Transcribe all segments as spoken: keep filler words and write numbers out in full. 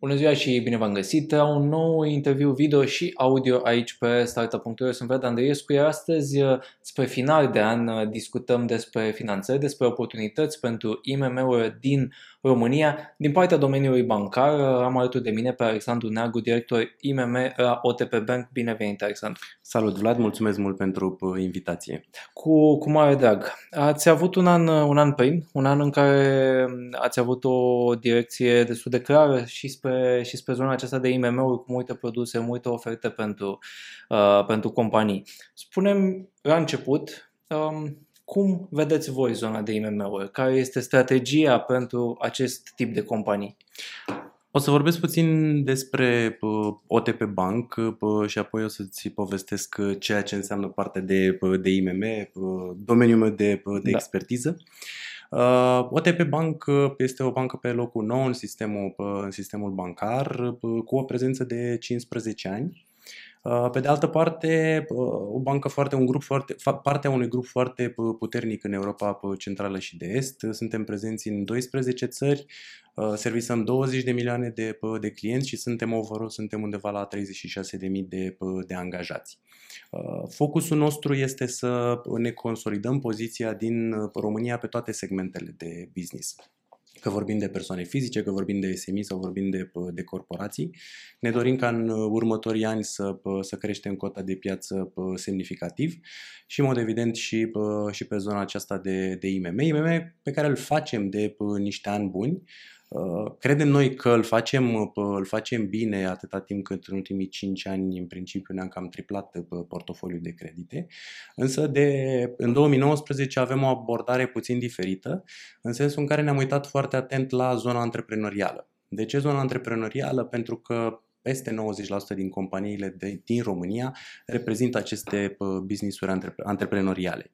Bună ziua și bine v-am găsit la un nou interviu video și audio aici pe startup punct ro. Sunt Vlad Andreescu, iar astăzi, spre final de an, discutăm despre finanțări, despre oportunități pentru I M M-uri din România. Din partea domeniului bancar, am alături de mine pe Alexandru Neagu, director I M M la O T P Bank. Bine venit, Alexandru! Salut, Vlad! Mulțumesc mult pentru invitație! Cu, cu mare drag! Ați avut un an, un an prim, un an în care ați avut o direcție destul de clară și spre și spre zona aceasta de I M M-uri cu multe produse, multe oferte pentru, uh, pentru companii. Spune-mi la început, um, cum vedeți voi zona de I M M-uri? Care este strategia pentru acest tip de companii? O să vorbesc puțin despre O T P Bank și apoi o să-ți povestesc ceea ce înseamnă partea de, de I M M, domeniul meu de, de da. expertiză. O T P Bank este o bancă pe locul nou în sistemul, în sistemul bancar, cu o prezență de cincisprezece ani. Pe de altă parte, o bancă foarte, un grup foarte, partea unui grup foarte puternic în Europa Centrală și de Est. Suntem prezenți în douăsprezece țări, servisăm douăzeci de milioane de, de clienți și suntem overall, suntem undeva la treizeci și șase de mii de, de angajați. Focusul nostru este să ne consolidăm poziția din România pe toate segmentele de business. Că vorbim de persoane fizice, că vorbim de S M I sau vorbim de, de corporații. Ne dorim ca în următorii ani să, să creștem cota de piață semnificativ și, în mod evident, și, și pe zona aceasta de, de I M M. I M M pe care îl facem de niște ani buni. Credem noi că îl facem, îl facem bine atâta timp cât în ultimii cinci ani, în principiu, ne-am cam triplat portofoliul de credite. Însă de, în două mii nouăsprezece avem o abordare puțin diferită, în sensul în care ne-am uitat foarte atent la zona antreprenorială. De ce zona antreprenorială? Pentru că peste nouăzeci la sută din companiile de, din România reprezintă aceste business-uri antrepre, antreprenoriale.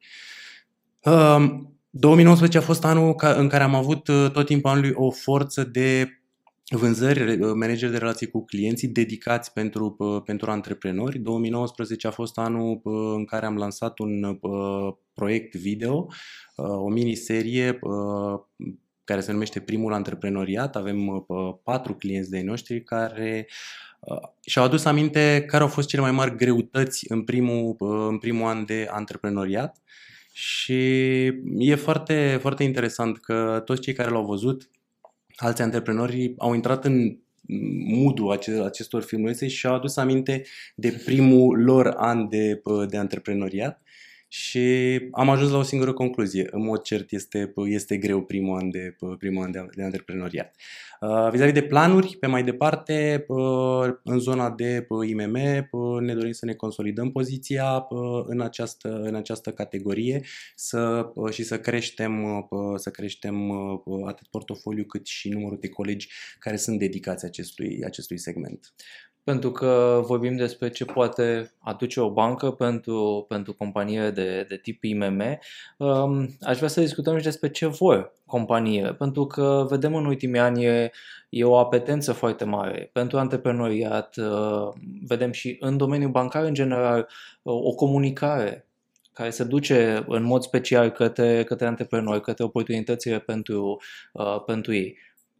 Um, două mii nouăsprezece a fost anul în care am avut tot timpul anului o forță de vânzări, manageri de relații cu clienții dedicați pentru, pentru antreprenori. două mii nouăsprezece a fost anul în care am lansat un proiect video, o miniserie care se numește Primul Antreprenoriat. Avem patru clienți de-ai noștri care și-au adus aminte care au fost cele mai mari greutăți în primul, în primul an de antreprenoriat. Și e foarte, foarte interesant că toți cei care l-au văzut, alți antreprenori, au intrat în mood-ul acestor filmulețe și au adus aminte de primul lor an de, de antreprenoriat. Și am ajuns la o singură concluzie. În mod cert este, este greu primul an de, primul an de, de antreprenoriat. Uh, vis-a-vis de planuri, pe mai departe, uh, în zona de uh, I M M, uh, ne dorim să ne consolidăm poziția uh, în, această, în această categorie să, uh, și să creștem, uh, să creștem uh, atât portofoliu cât și numărul de colegi care sunt dedicați acestui, acestui segment. Pentru că vorbim despre ce poate aduce o bancă pentru, pentru companiile de, de tip I M M, aș vrea să discutăm și despre ce vor companiile, pentru că vedem în ultimii ani e, e o apetență foarte mare pentru antreprenoriat, vedem și în domeniul bancar în general o comunicare care se duce în mod special către, către antreprenori, către oportunitățile pentru, pentru ei.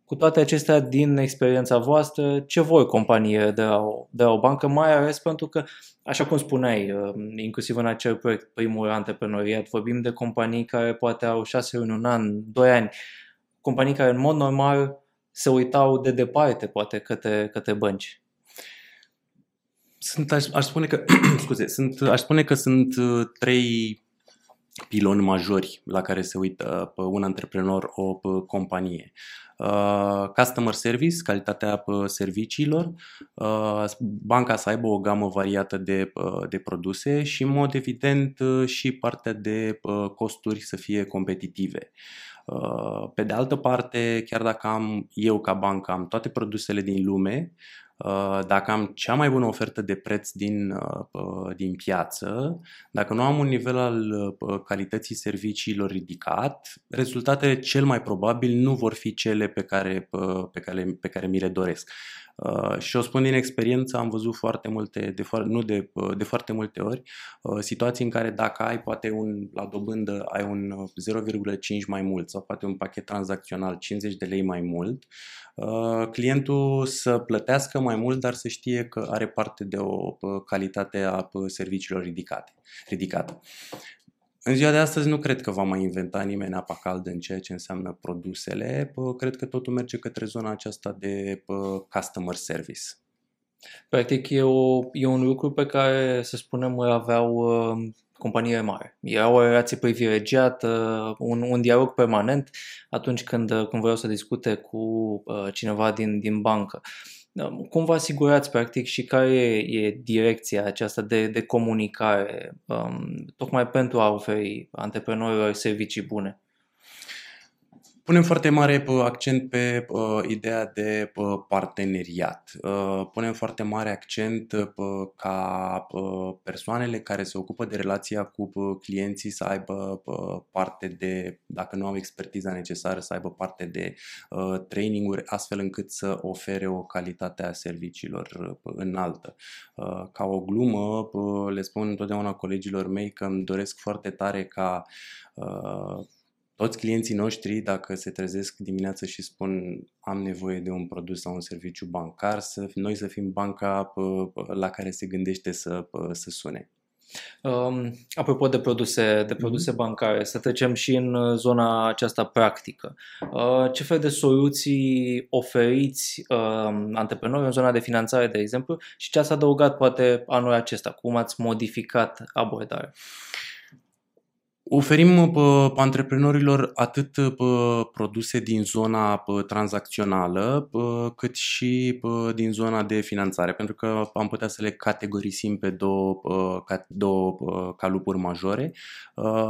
Cu toate acestea, din experiența voastră, ce vor companiile de la o, de la o bancă, mai ales pentru că, așa cum spuneai, inclusiv în acel proiect Primul Antreprenoriat, vorbim de companii care poate au șase luni, un an, doi ani, companii care în mod normal se uitau de departe, poate, către, către bănci. Sunt, aș, aș spune că, scuze, sunt, aș spune că sunt uh, trei piloni majori la care se uită un antreprenor, o companie. Customer service, calitatea serviciilor, banca să aibă o gamă variată de, de produse și, în mod evident, și partea de costuri să fie competitive. Pe de altă parte, chiar dacă am eu ca bancă am toate produsele din lume, dacă am cea mai bună ofertă de preț din, din piață, dacă nu am un nivel al calității serviciilor ridicat, rezultatele cel mai probabil nu vor fi cele pe care, pe care, pe care mi le doresc. Uh, și o spun din experiență, am văzut foarte multe, de fo- nu de, de foarte multe ori, uh, situații în care dacă ai poate un, la dobândă ai un zero virgulă cinci mai mult sau poate un pachet tranzacțional cincizeci de lei mai mult, uh, clientul să plătească mai mult, dar să știe că are parte de o calitate a serviciilor ridicate, ridicată. În ziua de astăzi nu cred că va mai inventa nimeni apa caldă în ceea ce înseamnă produsele. Cred că totul merge către zona aceasta de customer service. Practic e, o, e un lucru pe care, să spunem, îl aveau companiile mari. Era o relație privilegiată, un, un dialog permanent atunci când, când vreau să discute cu cineva din, din bancă. Cum vă asigurați, practic, și care e direcția aceasta de, de comunicare, um, tocmai pentru a oferi antreprenorilor servicii bune? Punem foarte mare accent pe uh, ideea de uh, parteneriat. Uh, punem foarte mare accent uh, ca uh, persoanele care se ocupă de relația cu uh, clienții să aibă uh, parte de, dacă nu au expertiza necesară, să aibă parte de uh, traininguri, astfel încât să ofere o calitate a serviciilor uh, înaltă. Uh, ca o glumă, uh, le spun întotdeauna colegilor mei că îmi doresc foarte tare ca uh, toți clienții noștri, dacă se trezesc dimineața și spun am nevoie de un produs sau un serviciu bancar, să, noi să fim banca la care se gândește să, să sune. Um, apropo de produse, de produse mm-hmm. bancare, să trecem și în zona aceasta practică. Uh, ce fel de soluții oferiți uh, antreprenorilor în zona de finanțare, de exemplu, și ce ați adăugat poate anul acesta? Cum ați modificat abordarea? Oferim antreprenorilor atât produse din zona tranzacțională, cât și din zona de finanțare, pentru că am putea să le categorisim pe două, două calupuri majore.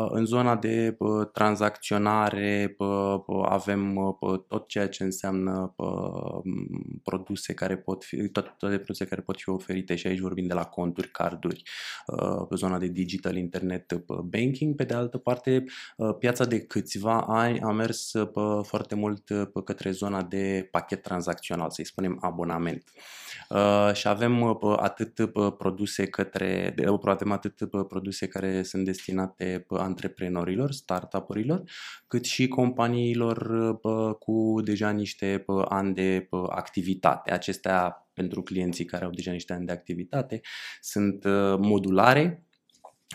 În zona de tranzacționare avem tot ceea ce înseamnă produse care pot fi, toate produse care pot fi oferite, și aici vorbim de la conturi, carduri, zona de digital internet banking. Pe de altă parte, piața de câțiva ani a mers foarte mult către zona de pachet tranzacțional, să-i spunem abonament. Și avem atât produse către, avem atât produse care sunt destinate antreprenorilor, startup-urilor, cât și companiilor cu deja niște ani de activitate. Acestea, pentru clienții care au deja niște ani de activitate, sunt modulare.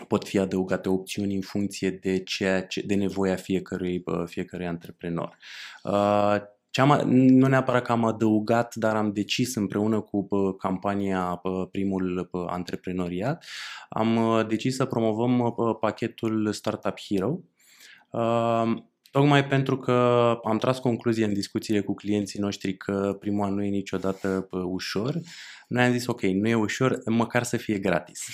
Pot fi adăugate opțiuni în funcție de ceea ce, de nevoia fiecărui, fiecărui antreprenor. Uh, Ce-am, nu neapărat că am adăugat, dar am decis împreună cu campania Primul Antreprenoriat, am decis să promovăm pachetul Startup Hero. Uh, Tocmai pentru că am tras concluzie în discuțiile cu clienții noștri că primul an nu e niciodată ușor, noi am zis ok, nu e ușor, măcar să fie gratis.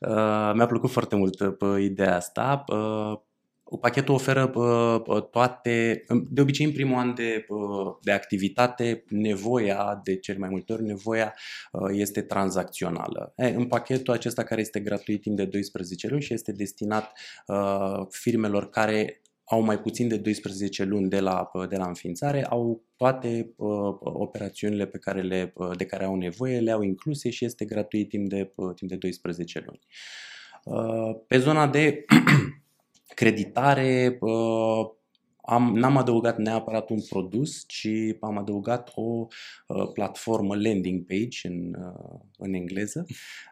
Uh, mi-a plăcut foarte mult uh, ideea asta. Uh, Pachetul oferă uh, toate, de obicei în primul an de, uh, de activitate, nevoia, de cel mai multe ori, nevoia uh, este tranzacțională. E, în pachetul acesta, care este gratuit timp de doisprezece luni și este destinat uh, firmelor care au mai puțin de doisprezece luni de la, de la înființare, au toate uh, operațiunile pe care le, uh, de care au nevoie, le au incluse și este gratuit timp de, uh, timp de doisprezece luni. Uh, pe zona de creditare, uh, Am, n-am adăugat neapărat un produs, ci am adăugat o uh, platformă landing page în, uh, în engleză,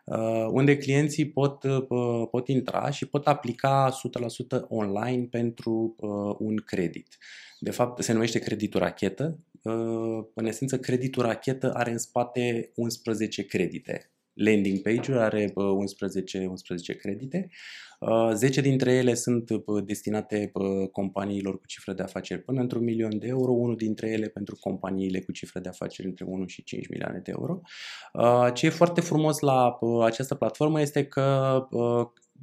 uh, unde clienții pot, uh, pot intra și pot aplica o sută la sută online pentru uh, un credit. De fapt, se numește creditul rachetă. Uh, în esență, creditul rachetă are în spate unsprezece credite. Landing page-ul are unsprezece credite. zece dintre ele sunt destinate companiilor cu cifră de afaceri până într-un milion de euro, unul dintre ele pentru companiile cu cifră de afaceri între unu și cinci milioane de euro. Ce e foarte frumos la această platformă este că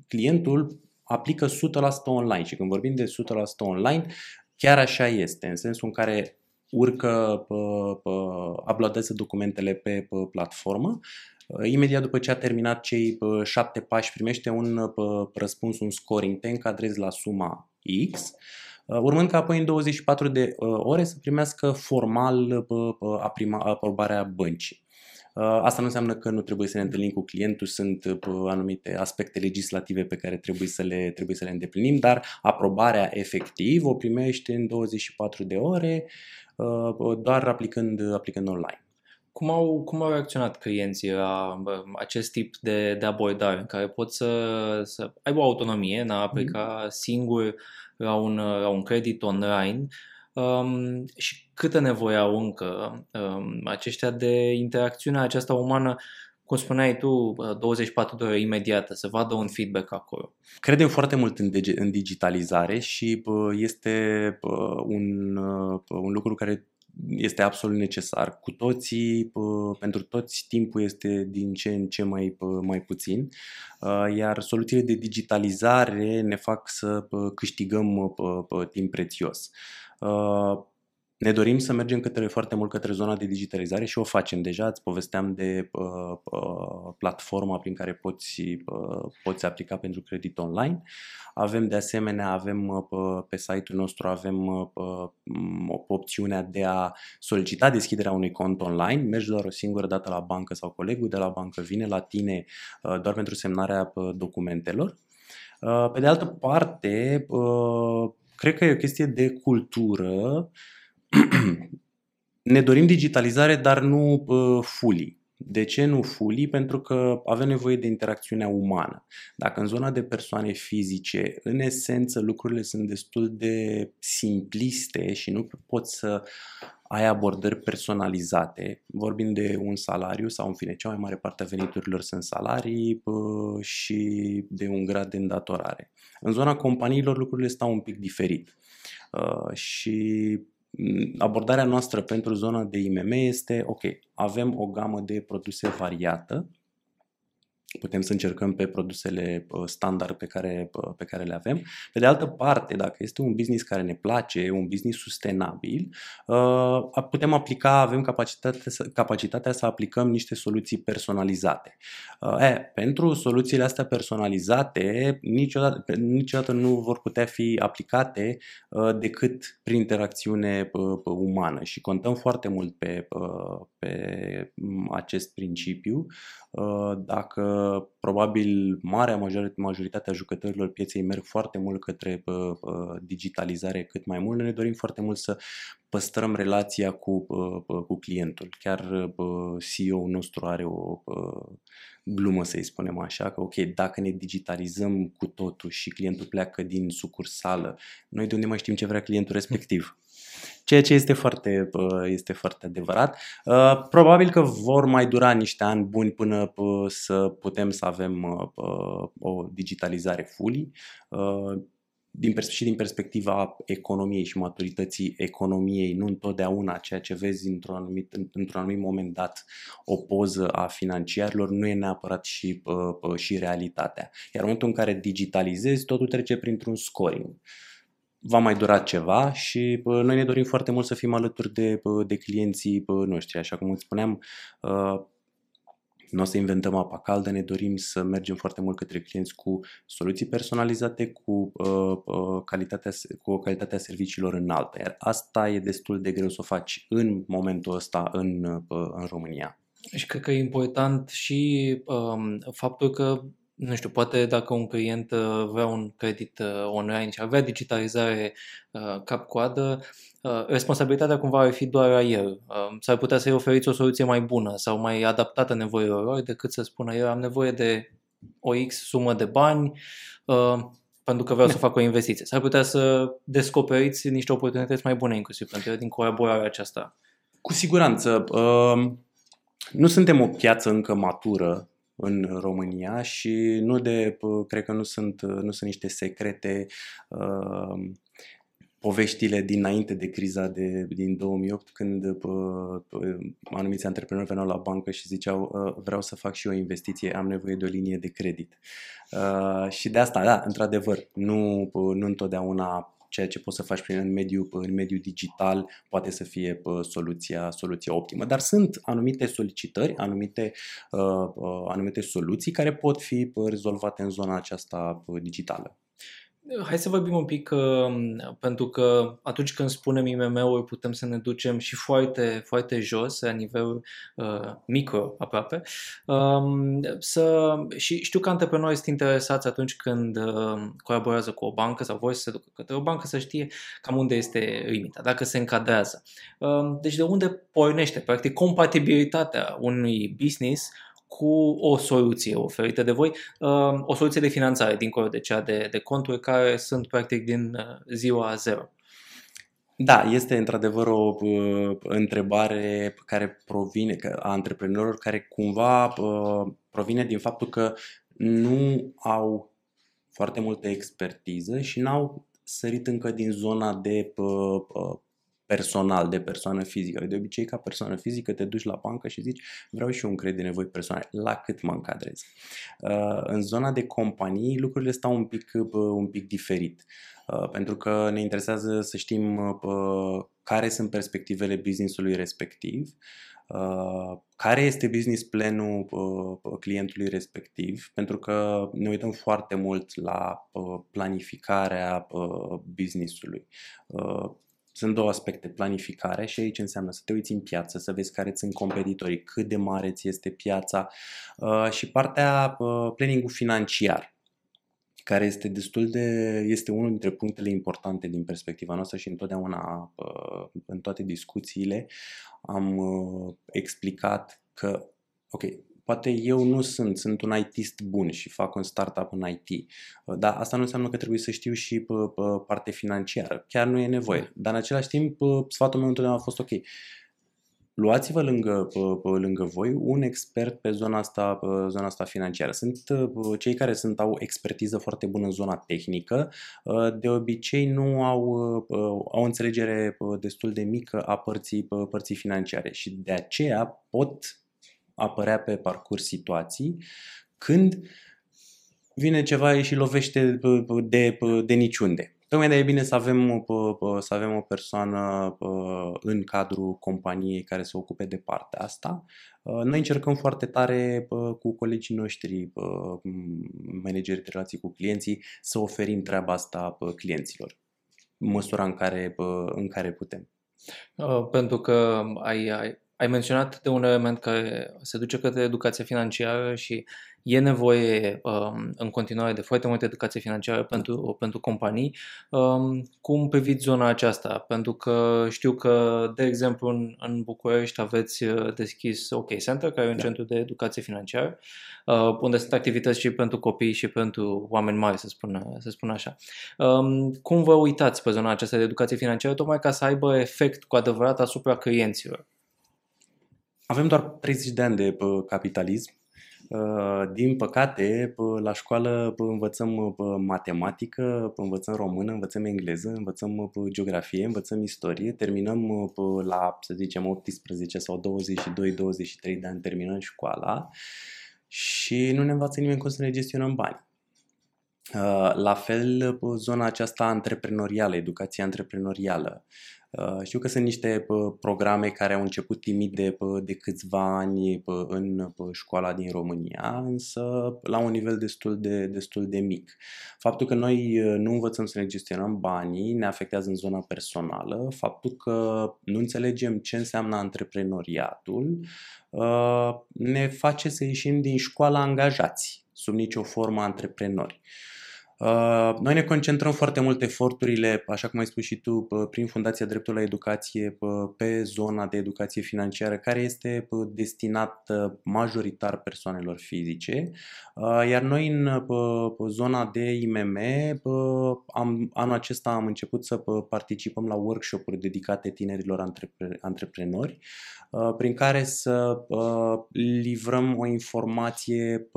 clientul aplică o sută la sută online și când vorbim de o sută la sută online, chiar așa este, în sensul în care urcă, uploadează documentele pe platformă. Imediat după ce a terminat cei șapte pași, primește un răspuns, un scoring, te încadrezi la suma X, urmând ca apoi în douăzeci și patru de ore să primească formal aprobarea băncii. Asta nu înseamnă că nu trebuie să ne întâlnim cu clientul, sunt anumite aspecte legislative pe care trebuie să le, trebuie să le îndeplinim, dar aprobarea efectiv o primești în douăzeci și patru de ore, doar aplicând, aplicând online. Cum au, cum au reacționat clienții la acest tip de, de abordare în care pot să, să aibă o autonomie în a aplica mm. singur la un, la un credit online? Um, și câtă nevoie au încă um, aceștia de interacțiunea aceasta umană, cum spuneai tu, douăzeci și patru de ore imediată, să vadă un feedback acolo? Credem foarte mult în, dege- în digitalizare și bă, este bă, un, bă, un lucru care este absolut necesar. Cu toții, pentru toți, timpul este din ce în ce mai, mai puțin, iar soluțiile de digitalizare ne fac să câștigăm timp prețios. Ne dorim să mergem către, foarte mult către zona de digitalizare și o facem deja. Îți povesteam de uh, uh, platforma prin care poți, uh, poți aplica pentru credit online. Avem de asemenea, avem uh, pe site-ul nostru avem uh, um, opțiunea de a solicita deschiderea unui cont online. Mergi doar o singură dată la bancă sau colegul de la bancă vine la tine uh, doar pentru semnarea uh, documentelor. Uh, pe de altă parte, uh, cred că e o chestie de cultură. Ne dorim digitalizare, dar nu uh, fully. De ce nu fully? Pentru că avem nevoie de interacțiunea umană. Dacă în zona de persoane fizice, în esență, lucrurile sunt destul de simpliste și nu poți să ai abordări personalizate, vorbim de un salariu sau, în fine, cea mai mare parte a veniturilor sunt salarii uh, și de un grad de îndatorare. În zona companiilor lucrurile stau un pic diferit uh, și abordarea noastră pentru zona de I M M este, ok, avem o gamă de produse variată, putem să încercăm pe produsele standard pe care, pe care le avem. Pe de altă parte, dacă este un business care ne place, un business sustenabil, putem aplica, avem capacitatea să, capacitatea să aplicăm niște soluții personalizate. E, pentru soluțiile astea personalizate, niciodată, niciodată nu vor putea fi aplicate decât prin interacțiune umană și contăm foarte mult pe, pe acest principiu. Dacă probabil marea majoritatea jucătorilor pieței merg foarte mult către digitalizare cât mai mult, ne dorim foarte mult să păstrăm relația cu, cu clientul. Chiar C E O-ul nostru are o glumă, să-i spunem așa, că ok, dacă ne digitalizăm cu totul și clientul pleacă din sucursală, noi de unde mai știm ce vrea clientul respectiv? Ceea ce este foarte, este foarte adevărat. Probabil că vor mai dura niște ani buni până să putem să avem o digitalizare fully. Și din perspectiva economiei și maturității economiei, nu întotdeauna ceea ce vezi într-un anumit, într-un anumit moment dat, o poză a financiarilor, nu e neapărat și, și realitatea. Iar în momentul în care digitalizezi, totul trece printr-un scoring. Va mai dura ceva și noi ne dorim foarte mult să fim alături de, de clienții noștri. Așa cum îți spuneam, nu o să inventăm apa caldă, ne dorim să mergem foarte mult către clienți cu soluții personalizate, cu, calitatea, cu calitatea serviciilor înaltă. Iar asta e destul de greu să o faci în momentul ăsta în, în România. Și cred că e important și um, faptul că, nu știu, poate dacă un client vrea un credit online și avea digitalizare cap-coadă, responsabilitatea cumva ar fi doar a el. S-ar putea să-i oferiți o soluție mai bună sau mai adaptată nevoilor lor decât să spună eu am nevoie de o X sumă de bani pentru că vreau să fac o investiție. S-ar putea să descoperiți niște oportunități mai bune inclusiv pentru el din colaborarea aceasta. Cu siguranță. Nu suntem o piață încă matură în România și nu de, cred că nu sunt, nu sunt niște secrete uh, poveștile dinainte de criza de, din două mii opt, când uh, anumiți antreprenori veneau la bancă și ziceau uh, vreau să fac și eu o investiție, am nevoie de o linie de credit. Uh, și de asta, da, într-adevăr, nu, nu întotdeauna ceea ce poți să faci prin în mediul în mediul digital poate să fie soluția soluția optimă, dar sunt anumite solicitări, anumite uh, anumite soluții care pot fi rezolvate în zona aceasta digitală. Hai să vorbim un pic, pentru că atunci când spunem I M M-uri putem să ne ducem și foarte, foarte jos, la nivel uh, micro aproape. Um, să, și știu că antreprenorii sunt interesați atunci când uh, colaborează cu o bancă sau vor să se ducă către o bancă să știe cam unde este limita, dacă se încadrează. Um, deci de unde pornește, practic, compatibilitatea unui business cu o soluție oferită de voi, o soluție de finanțare dincolo de cea de, de conturi care sunt practic din ziua zero. Da, este într-adevăr o uh, întrebare care provine a antreprenorilor care cumva uh, provine din faptul că nu au foarte multă expertiză și n-au sărit încă din zona de uh, uh, personal, de persoană fizică. De obicei, ca persoană fizică, te duci la bancă și zici vreau și eu un credit de nevoi personale, la cât mă încadrez. În zona de companii, lucrurile stau un pic, un pic diferit, pentru că ne interesează să știm care sunt perspectivele business-ului respectiv, care este business plan-ul clientului respectiv, pentru că ne uităm foarte mult la planificarea business-ului. Sunt două aspecte, planificare și aici înseamnă să te uiți în piață, să vezi care sunt competitorii, cât de mare ți este piața uh, și partea uh, planning-ul financiar, care este destul de este unul dintre punctele importante din perspectiva noastră și întotdeauna uh, în toate discuțiile am uh, explicat că ok, poate eu nu sunt, sunt un I T-ist bun și fac un startup în I T, dar asta nu înseamnă că trebuie să știu și partea financiară, chiar nu e nevoie. Dar în același timp, sfatul meu întotdeauna a fost ok, luați-vă lângă, lângă voi un expert pe zona asta, zona asta financiară. Sunt cei care sunt, au expertiză foarte bună în zona tehnică, de obicei nu au, au o înțelegere destul de mică a părții, părții financiare și de aceea pot apărea pe parcurs situații când vine ceva și lovește de, de, de niciunde. Tocmai de-aia e bine să avem, să avem o persoană în cadrul companiei care se ocupe de partea asta. Noi încercăm foarte tare cu colegii noștri, manageri de relații cu clienții, să oferim treaba asta clienților, în măsura în care, în care putem. Pentru că ai... ai... Ai menționat de un element care se duce către educația financiară și e nevoie um, în continuare de foarte multă educație financiară pentru, pentru companii. Um, cum priviți zona aceasta? Pentru că știu că, de exemplu, în, în București aveți deschis OK Center, care e un da. centru de educație financiară, uh, unde sunt activități și pentru copii și pentru oameni mari, să spun, să spun așa. Um, cum vă uitați pe zona aceasta de educație financiară, tocmai ca să aibă efect cu adevărat asupra clienților? Avem doar treizeci de ani de capitalism. Din păcate, la școală învățăm matematică, învățăm română, învățăm engleză, învățăm geografie, învățăm istorie, terminăm la, să zicem, optsprezece sau douăzeci și doi douăzeci și trei de ani terminăm școala și nu ne învață nimeni cum să ne gestionăm banii. La fel, zona aceasta antreprenorială, educația antreprenorială. Știu că sunt niște programe care au început timid de, de câțiva ani în școala din România, însă la un nivel destul de, destul de mic. Faptul că noi nu învățăm să ne gestionăm banii ne afectează în zona personală, faptul că nu înțelegem ce înseamnă antreprenoriatul ne face să ieșim din școala angajați, sub nicio formă antreprenori. Noi ne concentrăm foarte mult eforturile, așa cum ai spus și tu, prin Fundația Dreptul la Educație, pe zona de educație financiară, care este destinată majoritar persoanelor fizice, iar noi în zona de I M M, am, anul acesta am început să participăm la workshop-uri dedicate tinerilor antrepre, antreprenori, prin care să livrăm o informație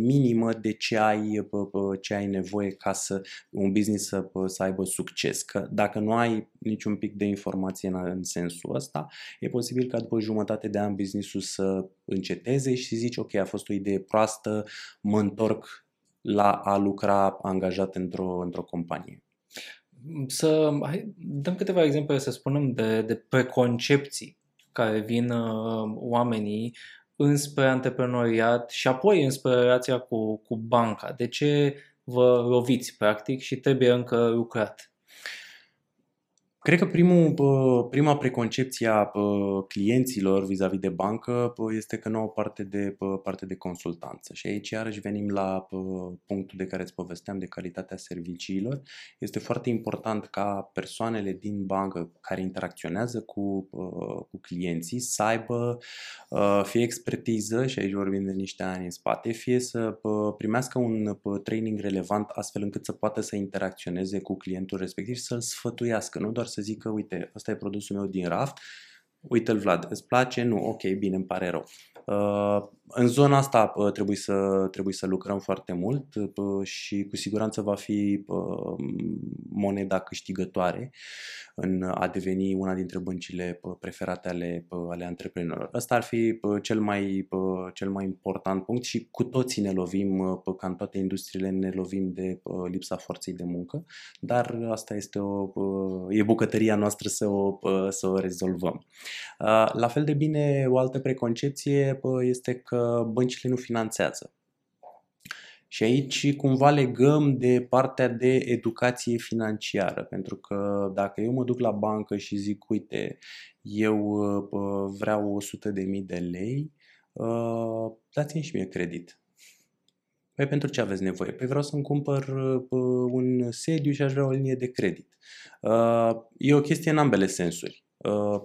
minimă de ce ai, ce ai nevoie ca să un business să, să aibă succes. Că dacă nu ai niciun pic de informație în, în sensul ăsta, e posibil ca după jumătate de an business-ul să înceteze și zici ok, a fost o idee proastă, mă întorc la a lucra angajat într-o, într-o companie. Să hai, dăm câteva exemple, să spunem, de, de preconcepții care vin uh, oamenii înspre antreprenoriat și apoi înspre relația cu, cu banca. De ce vă loviți practic și trebuie încă lucrat. Cred că primul, prima preconcepție a clienților vis-a-vis de bancă este că nu au parte de, parte de consultanță. Și aici iarăși venim la punctul de care îți povesteam, de calitatea serviciilor. Este foarte important ca persoanele din bancă care interacționează cu, cu clienții să aibă fie expertiză, și aici vorbim de niște ani în spate, fie să primească un training relevant astfel încât să poată să interacționeze cu clientul respectiv și să-l sfătuiască, nu doar să zică, uite, ăsta e produsul meu din raft, uite-l Vlad, îți place? Nu, ok, bine, îmi pare rău. În zona asta trebuie să, trebuie să lucrăm foarte mult și cu siguranță va fi moneda câștigătoare în a deveni una dintre băncile preferate ale, ale antreprenorilor. Ăsta ar fi cel mai, cel mai important punct și cu toții ne lovim, ca în toate industriile, ne lovim de lipsa forței de muncă, dar asta este o, e bucătăria noastră să o, să o rezolvăm. La fel de bine, o altă preconcepție este că băncile nu finanțează. Și aici cumva legăm de partea de educație financiară, pentru că dacă eu mă duc la bancă și zic, uite, eu vreau o sută de mii de lei, dați-mi și mie credit. Păi pentru ce aveți nevoie? Păi vreau să-mi cumpăr un sediu și aș vrea o linie de credit. E o chestie în ambele sensuri.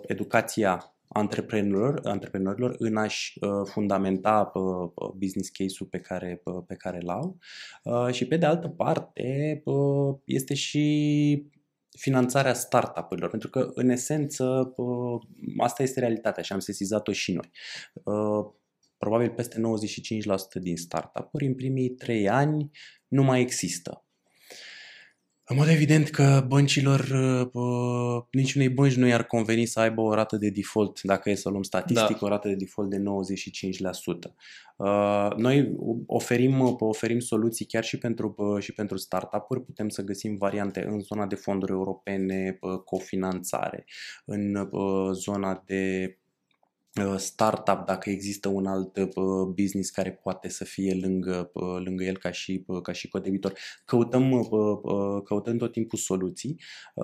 Educația antreprenorilor, antreprenorilor în a-și uh, fundamenta uh, business case-ul pe care, uh, pe care l-au uh, și pe de altă parte uh, este și finanțarea startup-urilor, pentru că în esență uh, asta este realitatea și am sesizat-o și noi. Uh, probabil peste nouăzeci și cinci la sută din startup-uri în primii trei ani nu mai există. În mod evident că băncilor, uh, niciunei bănci nu i-ar conveni să aibă o rată de default, dacă e să luăm statistic, da, o rată de default de nouăzeci și cinci la sută. Uh, noi oferim, oferim soluții chiar și pentru, uh, și pentru startup-uri, putem să găsim variante în zona de fonduri europene, uh, cofinanțare, în uh, zona de startup, dacă există un alt business care poate să fie lângă, lângă el ca și, ca și codebitor. Căutăm, căutăm tot timpul soluții.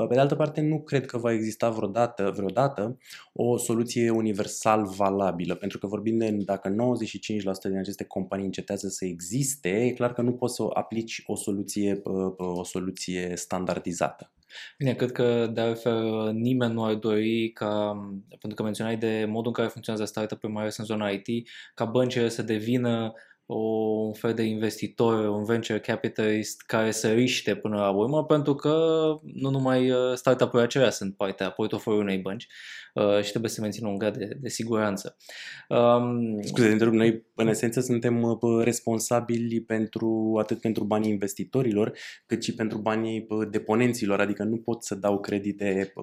Pe de altă parte, nu cred că va exista vreodată, vreodată o soluție universal valabilă, pentru că vorbim de, dacă nouăzeci și cinci la sută din aceste companii încetează să existe, e clar că nu poți să aplici o soluție, o soluție standardizată. Bine, cred că de altfel nimeni nu ar dori ca, pentru că menționai de modul în care funcționează startup-uri, mai ales în zona I T, ca băncile să devină o, un fel de investitor, un venture capitalist care să riște până la urmă, pentru că nu numai startup-urile acelea sunt partea portofoliului unei bănci uh, și trebuie să mențină un grad de, de siguranță. Um, Scuze, întrerup, noi în esență suntem responsabili pentru, atât pentru banii investitorilor, cât și pentru banii deponenților, adică nu pot să dau credite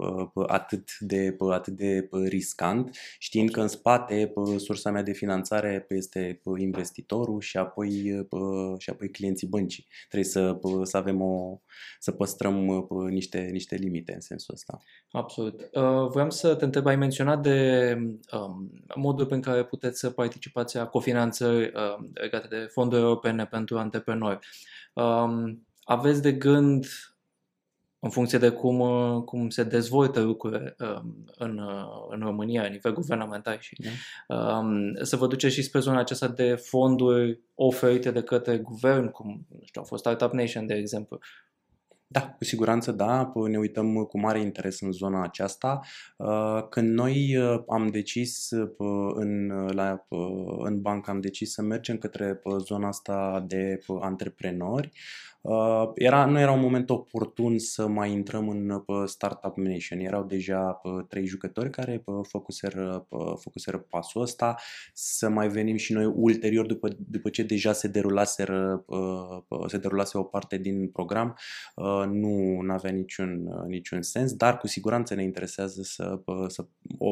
atât de, atât de riscant, știind că în spate sursa mea de finanțare este investitor, și apoi, și apoi clienții băncii. Trebuie să, să avem o, să păstrăm niște, niște limite în sensul ăsta. Absolut. Vreau să te întreb, ai menționat de um, modul în care puteți să participați la cofinanțări um, legate de fonduri europene pentru antreprenori. Um, aveți de gând, în funcție de cum, cum se dezvoltă lucrurile în, în România, la nivel guvernamental, și da, um, să vă duceți și spre zona aceasta de fonduri oferite de către guvern, cum, nu știu, a fost Startup Nation, de exemplu? Da, cu siguranță da, ne uităm cu mare interes în zona aceasta. Când noi am decis în, la, în bancă, am decis să mergem către zona asta de antreprenori, Era, nu era un moment oportun să mai intrăm în Startup Nation. Erau deja trei jucători care făcuseră, făcuseră pasul ăsta. Să mai venim și noi ulterior, după, după ce deja se derulaseră, se derulase o parte din program, nu avea niciun, niciun sens, dar cu siguranță ne interesează să, să,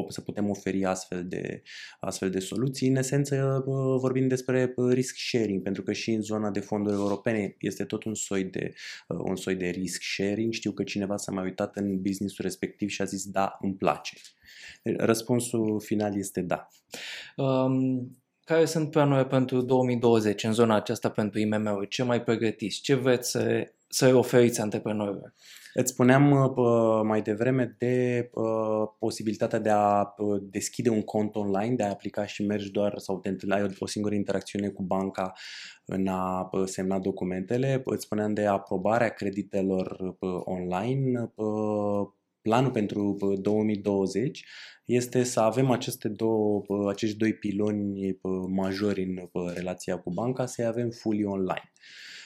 să putem oferi astfel de, astfel de soluții. În esență vorbim despre risk sharing, pentru că și în zona de fonduri europene este tot un soi de, un soi de risk sharing. Știu că cineva s-a mai uitat în businessul respectiv și a zis da, îmi place. Răspunsul final este da. Um, care sunt planurile pentru două mii douăzeci în zona aceasta pentru I M M-uri? Ce mai pregătiți? Ce vreți să, să oferiți antreprenorilor? Îți spuneam mai devreme de posibilitatea de a deschide un cont online, de a aplica și mergi doar sau te ai o singură interacțiune cu banca în a semna documentele. Îți spuneam de aprobarea creditelor online. Planul pentru două mii douăzeci este să avem aceste două, acești doi piloni majori în relația cu banca, să-i avem fully online.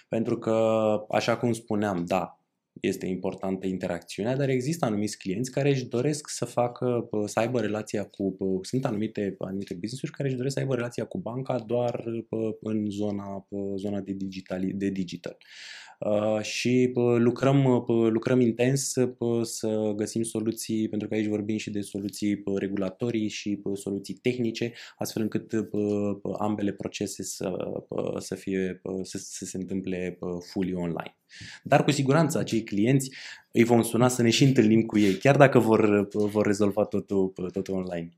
Pentru că, așa cum spuneam, da, este importantă interacțiunea, dar există anumiți clienți care își doresc să facă, să aibă relația cu, sunt anumite, anumite business-uri care își doresc să aibă relația cu banca doar în zona, zona de digital. De digital. Și lucrăm, lucrăm intens să găsim soluții, pentru că aici vorbim și de soluții regulatorii și soluții tehnice, astfel încât ambele procese să, să, fie, să, să se întâmple fully online. Dar cu siguranță acei clienți îi vom suna să ne și întâlnim cu ei, chiar dacă vor, vor rezolva totul, totul online.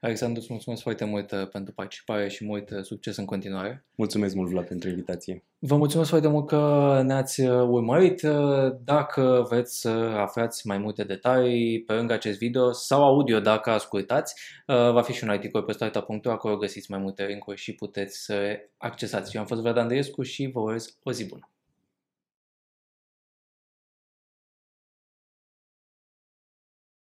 Alexandru, îți mulțumesc foarte mult pentru participare și mult succes în continuare. Mulțumesc mult, Vlad, pentru invitație. Vă mulțumesc foarte mult că ne-ați urmărit. Dacă vreți să aflați mai multe detalii pe lângă acest video sau audio, dacă ascultați, va fi și un articol pe startup punct ro, acolo găsiți mai multe link-uri și puteți să accesați. Eu am fost Vlad Andreescu și vă urez o zi bună.